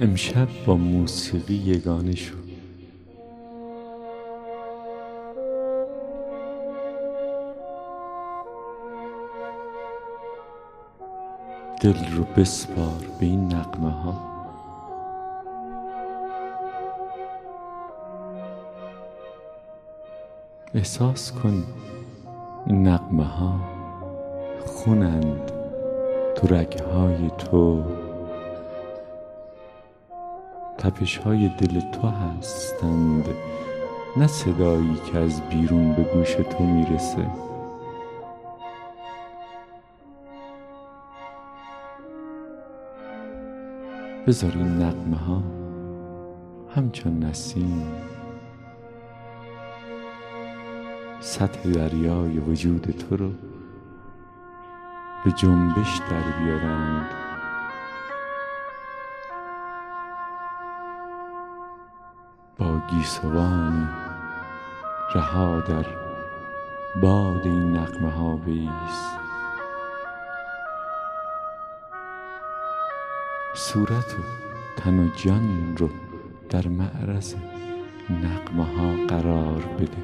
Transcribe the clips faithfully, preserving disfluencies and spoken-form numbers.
امشب با موسیقی یگانه شد. دل رو بسپار به این نغمه ها، احساس کن این نغمه ها خونند تو رگهای تو، تپش های دل تو هستند، نه صدایی که از بیرون به گوش تو میرسه. بذار این نغمه ها همچون نسیم سطح دریای وجود تو رو به جنبش در بیارند. با گیسوان رها در باد این نغمه ها بایست، صورت و تن و جان رو در معرض نغمه ها قرار بده.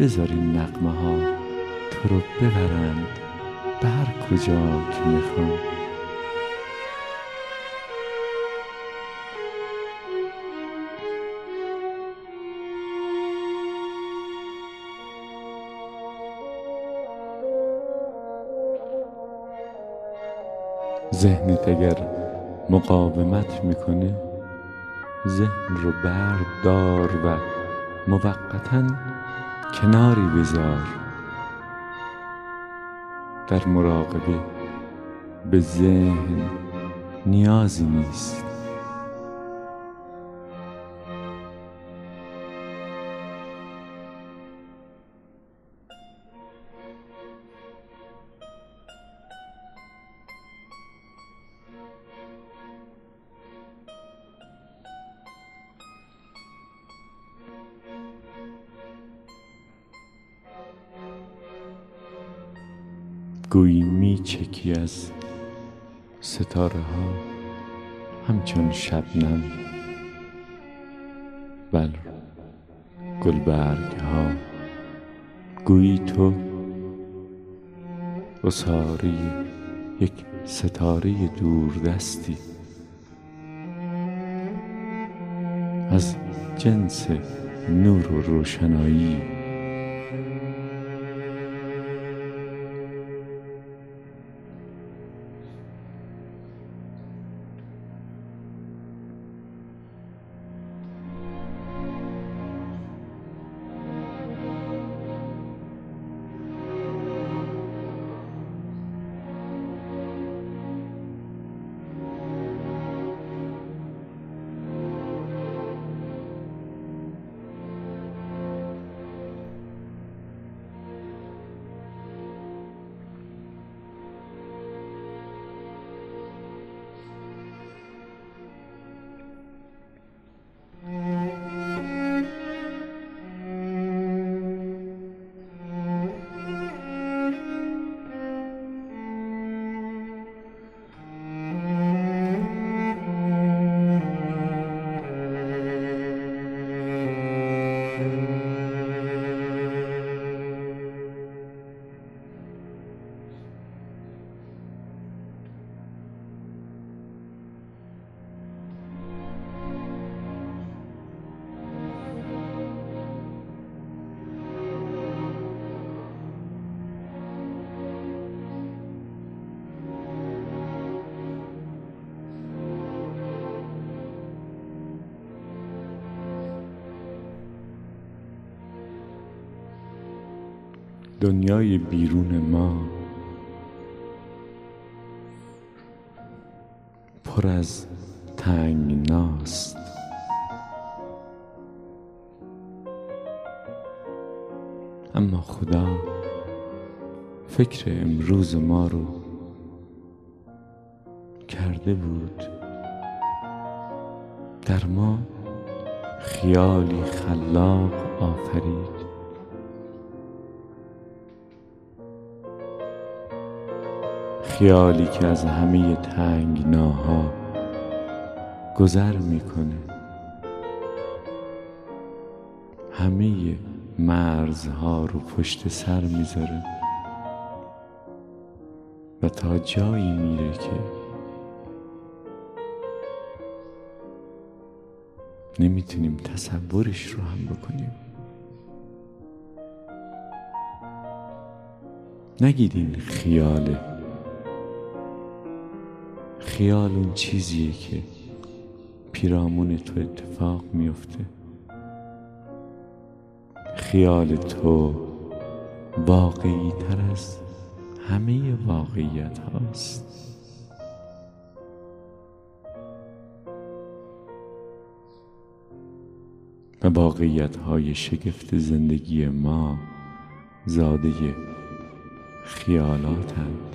بذار این نغمه ها تو رو ببرند به هر کجا که میخوان. ذهنت اگر مقاومت میکنه، ذهن رو بردار و موقتاً کناری بذار. در مراقبه به ذهن نیازی نیست. گویی می چکی از ستاره ها همچون شبنم، بل گلبرگ ها گویی تو عصاره یک ستاره دوردستی از جنس نور و روشنایی. دنیای بیرون ما پر از تنگناست. اما خدا فکر امروز ما رو کرده بود، در ما خیالی خلاق آفرید. خیالی که از همه تنگناها گذر میکنه، همه مرزها رو پشت سر میذاره و تا جایی میره که نمیتونیم تصورش رو هم بکنیم. نگید این خیاله، خیال اون چیزیه که پیرامون تو اتفاق میفته. خیال تو واقعی تر از همه واقعیت هاست. و واقعیت های شگفت زندگی ما زاده خیالات هست.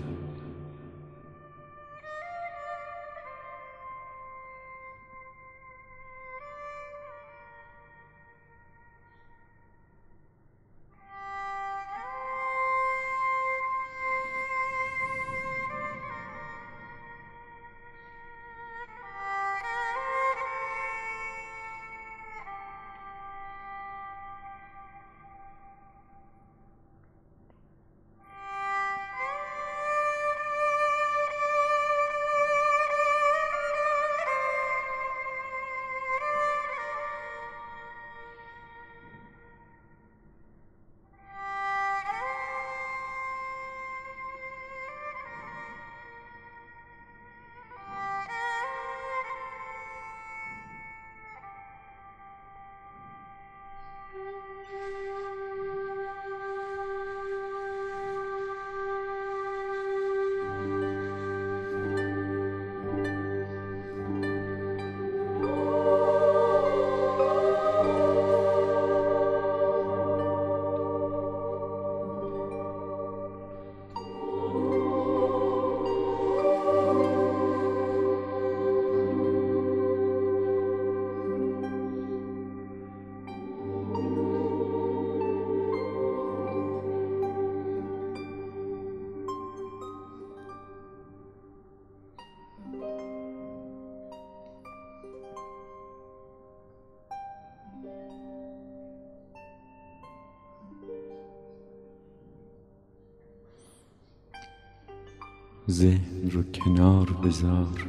ذهن رو کنار بذار،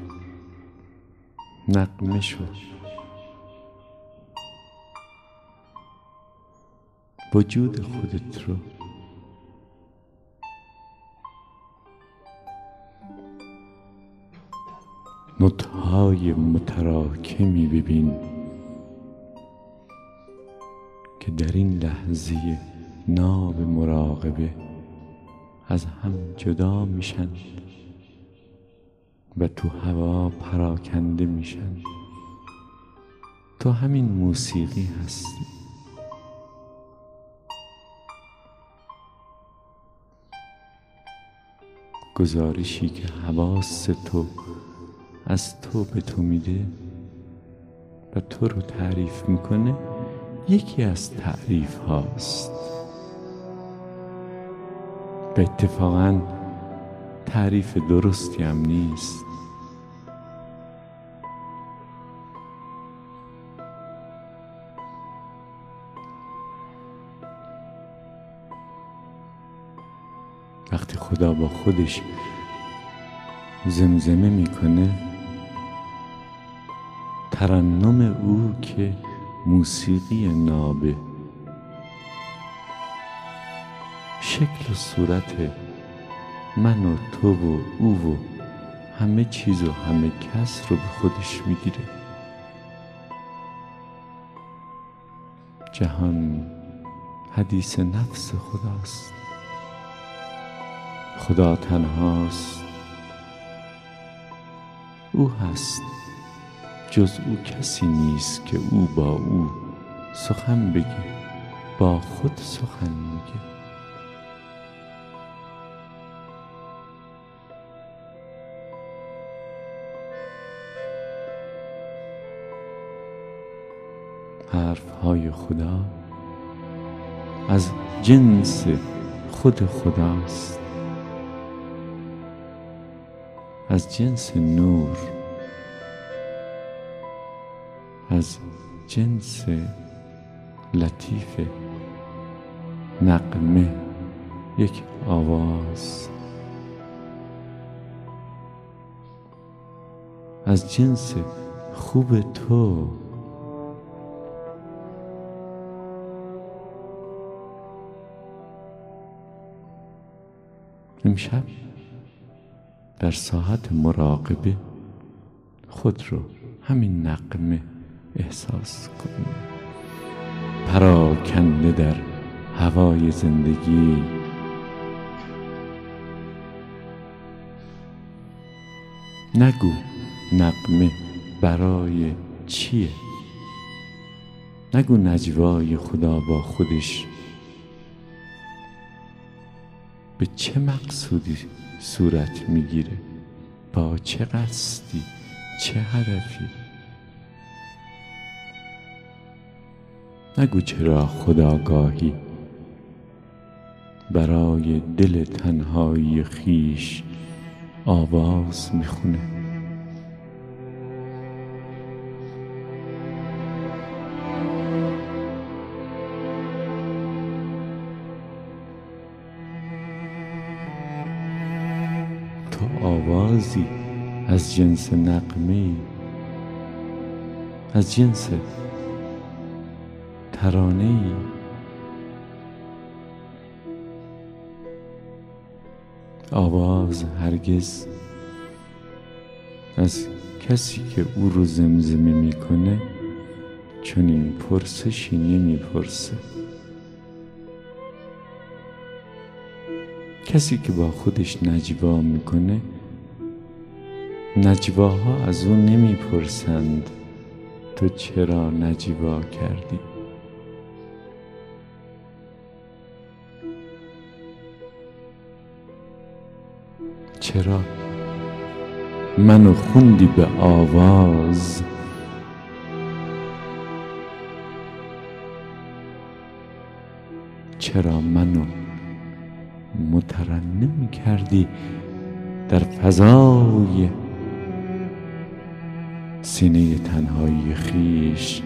نقمه شو، وجود خودت رو نطهای متراکمی ببین که در این لحظه ناب مراقبه از هم جدا میشن و تو هوا پراکنده میشن. تو همین موسیقی هستی. گزارشی که حواس تو از تو به تو میده و تو رو تعریف میکنه یکی از تعریف هاست. و اتفاقاً تعریف درستی هم نیست. وقتی خدا با خودش زمزمه میکنه، ترنم او که موسیقی نابه شکل و صورت من و تو و او و همه چیز و همه کس رو به خودش میگیره. جهان حدیث نفس خداست. خدا تنهاست، او هست، جز او کسی نیست که او با او سخن بگه، با خود سخن میگه. حرفهای خدا از جنس خود خداست. از جنس نور، از جنس لطیفه، نغمه، یک آواز، از جنس خوب تو، امشب در ساعت مراقبه خود رو همین نغمه احساس کنیم، پراکنده در هوای زندگی. نگو نغمه برای چیه، نگو نجوای خدا با خودش به چه مقصودی صورت میگیره، با چه قصدی، چه هدفی. نگو چرا خودآگاهی برای دل تنهایی خیش آواز میخونه. تو آوازی از جنس نغمه، از جنس ترانه‌ای، آواز هرگز از کسی که او رو زمزمه میکنه چنین پرسشی نمیپرسه. کسی که با خودش نجوا میکنه، نجواها از او نمیپرسند تو چرا نجوا کردی. چرا منو خوندی به آواز، چرا منو مترنم کردی در فضای سینه تنهایی خیش.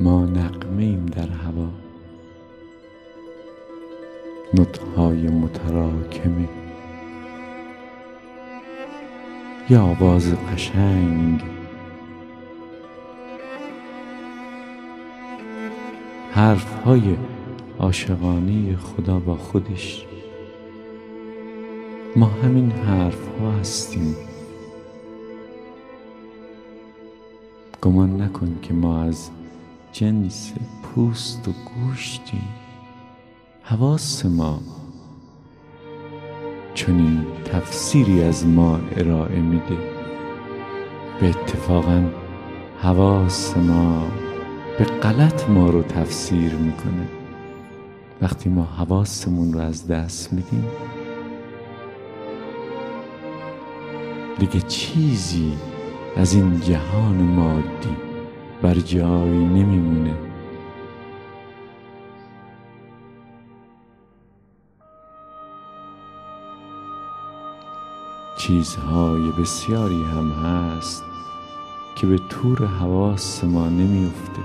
ما نغمه ایم در هوا، نطق‌های متراکمه، یه آواز قشنگ. حرف‌های عاشقانه خدا با خودش، ما همین حرف‌ها هستیم. گمان نکن که ما از جنس پوست و گوشتیم. حواس ما چنین تفسیری از ما ارائه میده. به اتفاقاً حواس ما به غلط ما رو تفسیر میکنه. وقتی ما حواسمون رو از دست میدیم دیگه چیزی از این جهان مادی بر جایی نمیمونه. چیزهای بسیاری هم هست که به طور حواس ما نمیفته.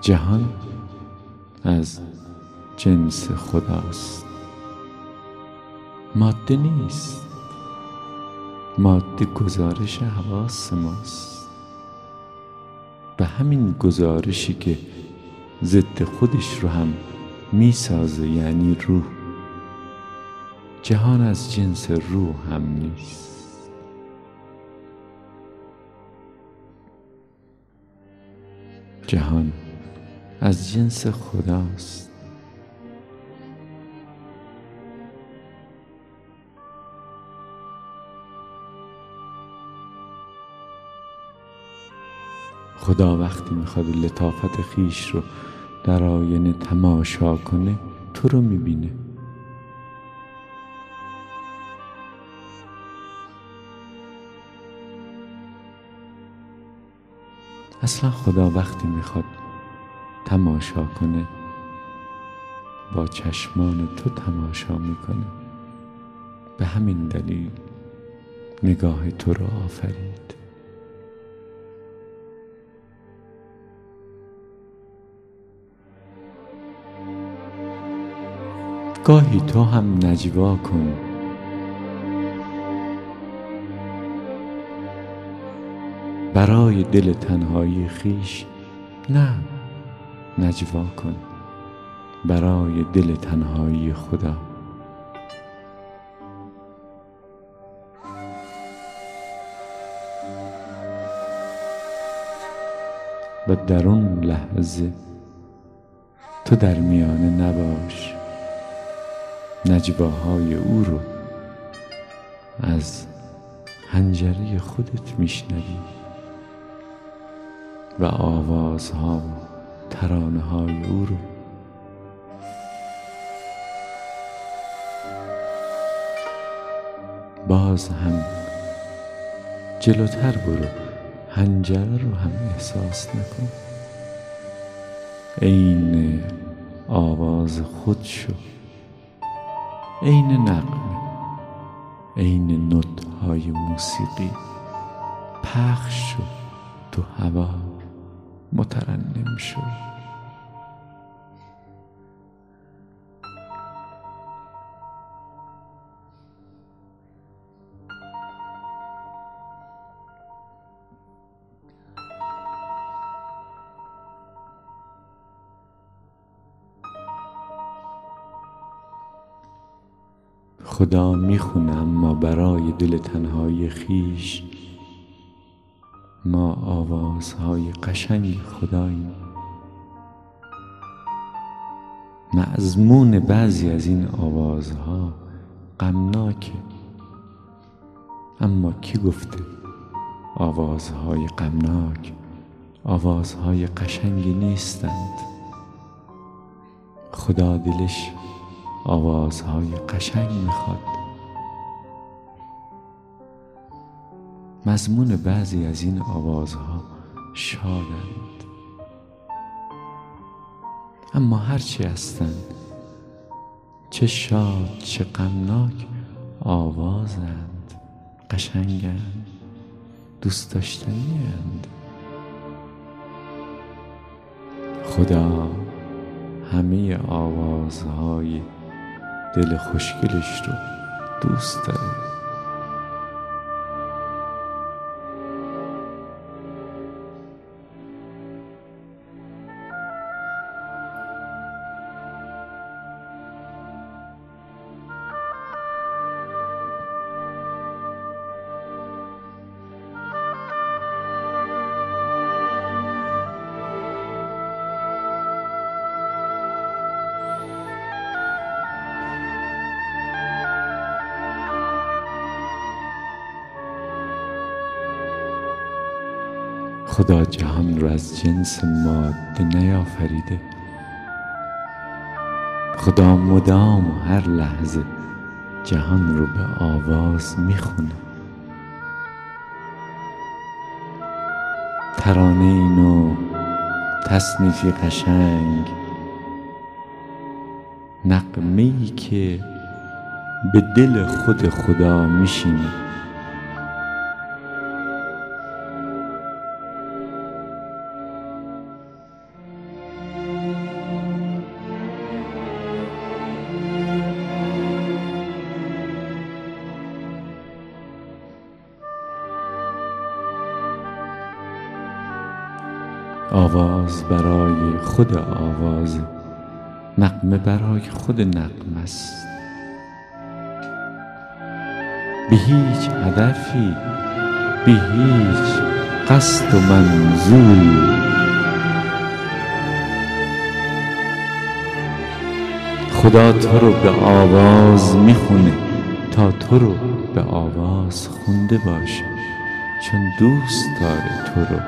جهان از جنس خداست، ماده نیست. ماده گزارش حواس ماست. و همین گزارشی که ضد خودش رو هم میسازه، یعنی روح. جهان از جنس روح هم نیست. جهان از جنس خداست. خدا وقتی میخواد لطافت خیش رو در آینه تماشا کنه، تو رو میبینه. اصلا خدا وقتی میخواد تماشا کنه با چشمان تو تماشا میکنه. به همین دلیل نگاه تو را آفرید. گاهی تو هم نجوا کن، برای دل تنهایی خیش نه نجوا کن، برای دل تنهایی خدا. و در اون لحظه تو در میانه نباش، نجواهای او رو از حنجره خودت میشنوی و آوازها و ترانه های او رو. باز هم جلوتر برو، حنجره رو هم احساس نکن، عین آواز خود شو، عین نغمه، عین نوت‌های موسیقی پخش شو، تو هوا مترنم شو. خدا میخونه، اما برای دل تنهای خیش ما آوازهای قشنگ خداییم. مضمون بعضی از این آوازها غمناکه، اما کی گفته آوازهای غمناک آوازهای قشنگی نیستند؟ خدا دلش آوازهای قشنگ میخواد. مضمون بعضی از این آوازها شادند، اما هرچی هستند، چه شاد چه غمناک، آوازند، قشنگند، دوست داشتنی‌اند. خدا همه آوازهای دل خوشگلش رو دوست داره. خدا جهان را از جنس ماده نیافریده. خدا مدام و هر لحظه جهان رو به آواز میخونه. ترانه اینو تصنیفی قشنگ، نغمه‌ای که به دل خود خدا میشینه. آواز برای خود آواز، نغمه برای خود نغمه است. به هیچ هدفی، به هیچ قصد و منظوری خدا تو رو به آواز میخونه تا تو رو به آواز خونده باشه، چون دوست داره تو رو.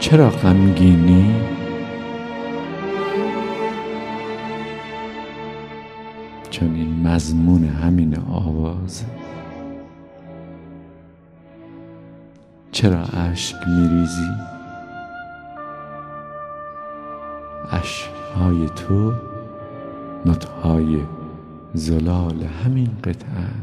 چرا غمگینی؟ چون این مضمون همین آواز. چرا اشک میریزی؟ اشک‌های تو نطق‌های زلال همین قطعه‌اند.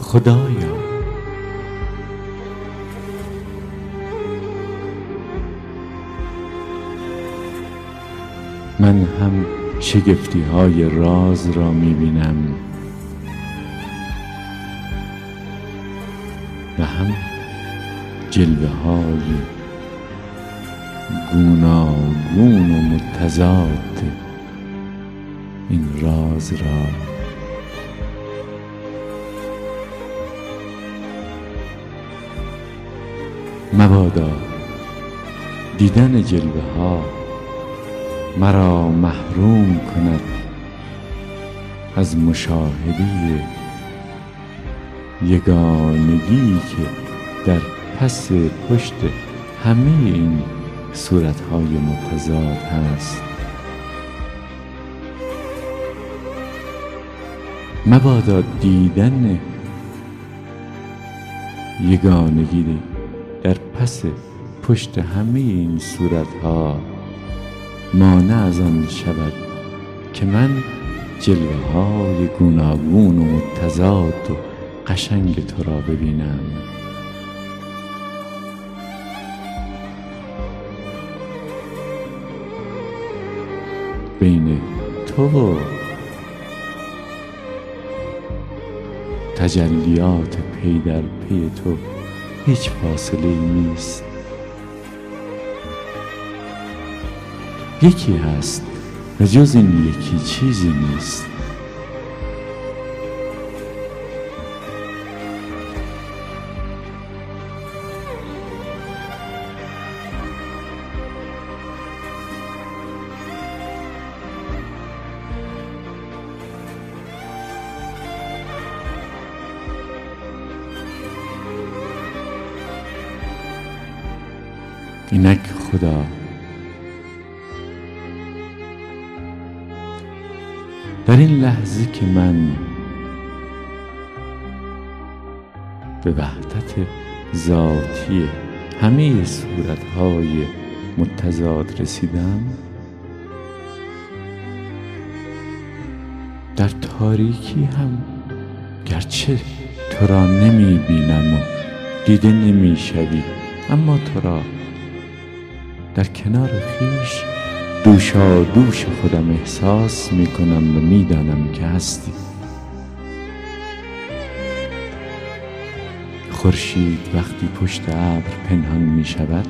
خدایا من هم شگفتی های راز را میبینم و هم جلوه های گوناگون و متضاد این راز را. مبادا دیدن جلوه ها مرا محروم کند از مشاهده یگانگی که در پس پشت همه این صورتهای متضاد هست. مبادا دیدن یگانگی در پس پشت همه این صورتها مانع از آن شود که من جلوه های گوناگون و متضاد و قشنگ تو را ببینم. بین تو و تجلیات پی در پی تو هیچ فاصله نیست، یکی هست و جز این یکی چیزی نیست. اینک خدا در این لحظه که من به وحدت ذاتی همه صورتهای متضاد رسیدم، در تاریکی هم گرچه تو را نمی بینم و دیده نمی شوی، اما تو را در کنار خویش دوشا دوش خودم احساس می کنم و می دانم که هستی. خورشید وقتی پشت ابر پنهان می شود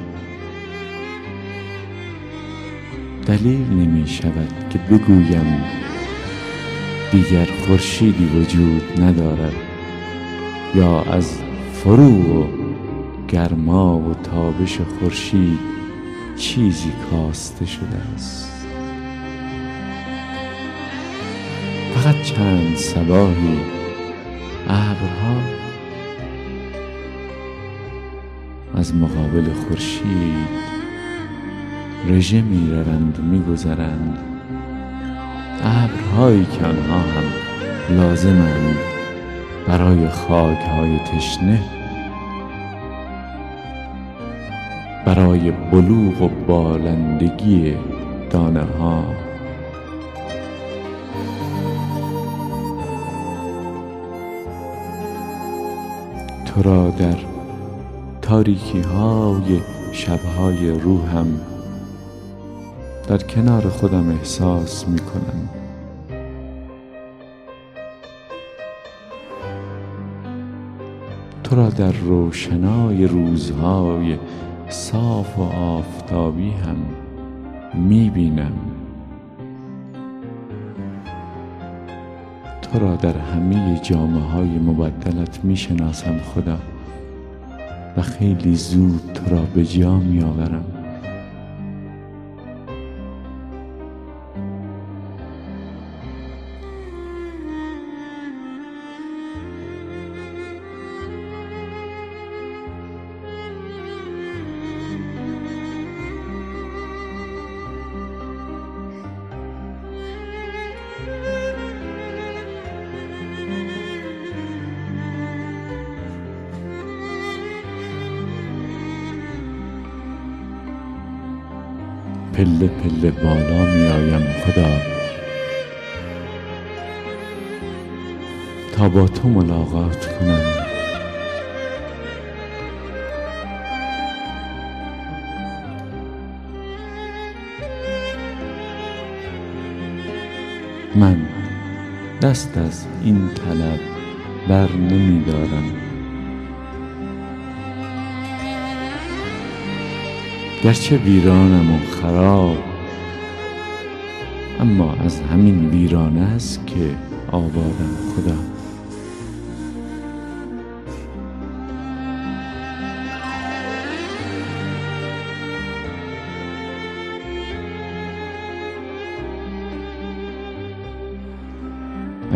دلیل نمی شود که بگویم دیگر خورشیدی وجود ندارد یا از فرو و گرما و تابش خورشید چیزی کاسته شده است. فقط چند صباحی ابرها از مقابل خورشید رژه می‌روند و می‌گذرند، ابرهایی که آنها هم لازمند برای خاک‌های تشنه، برای بلوغ و بالندگی دانه‌ها. تو را در تاریکی‌های شب‌های روحم در کنار خودم احساس می‌کنم. تو را در روشنای روزهای صاف و آفتابی هم می‌بینم. تو را در همه جامه‌های مبدلت می‌شناسم خدا، و خیلی زود تو را به جا می‌آورم. پله پله بالا می آیم خدا تا با تو ملاقات کنم. من دست از این طلب بر نمی دارم، گرچه ویرانم و خراب، اما از همین ویرانه است که آبادم خدا.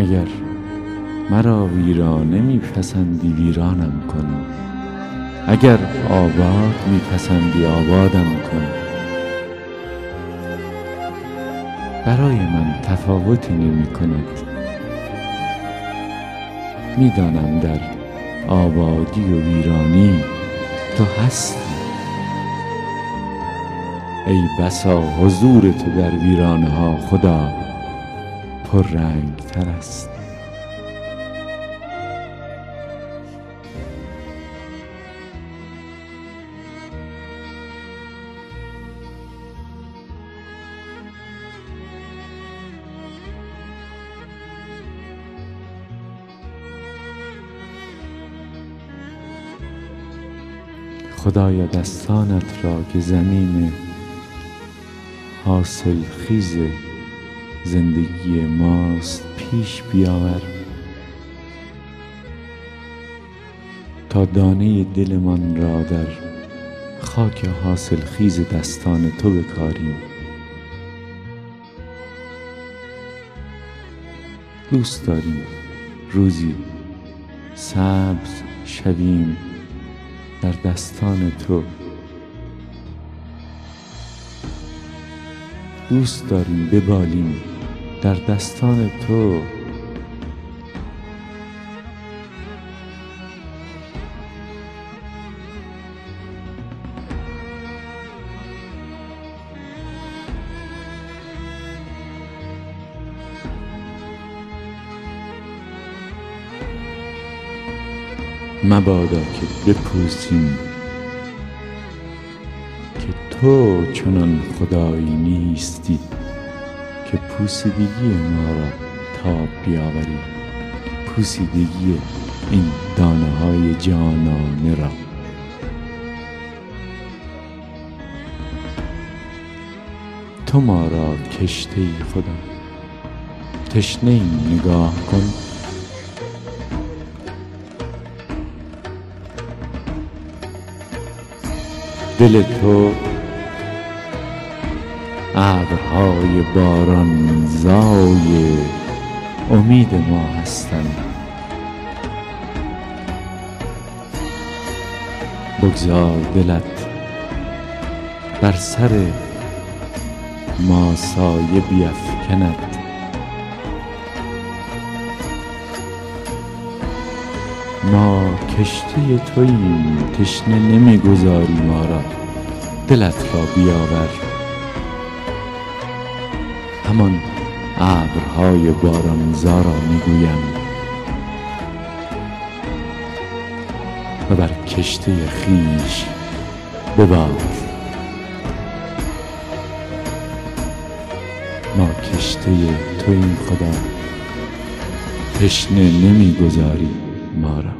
اگر مرا ویرانه میپسندی ویرانم کن، اگر آباد میپسندی آبادم کن. برای من تفاوتی نمی کند. میدانم در آبادی و ویرانی تو هستی. ای بسا حضور تو در ویرانه‌ها خدا پررنگ‌تر است. خدایا دستانت را که زمین حاصل خیز زندگی ماست پیش بیاور تا دانه دلمان را در خاک حاصل خیز دستان تو بکاریم. دوست داریم روزی سبز شویم در دستان تو، دوست داریم ببالیم در دستان تو. مبادا که بپوسیم که تو چنان خدایی نیستی که پوسیدگی ما را تاب بیاوری، پوسیدگی این دانه های جانانه را. تو ما را کشته خدا تشنه نگاه کن، دل تو ابرهای باران زای امید ما هستند. بگذار دلت بر سر ما سایه بیفکند، ما کشتی توییم تشنه نمیگذاری ما را. دلت را بیاور، همان ابرهای بارانزا را میگویم و بر کشتی خویش ببار. ما کشتی توییم خدا، تشنه نمیگذاری ما را.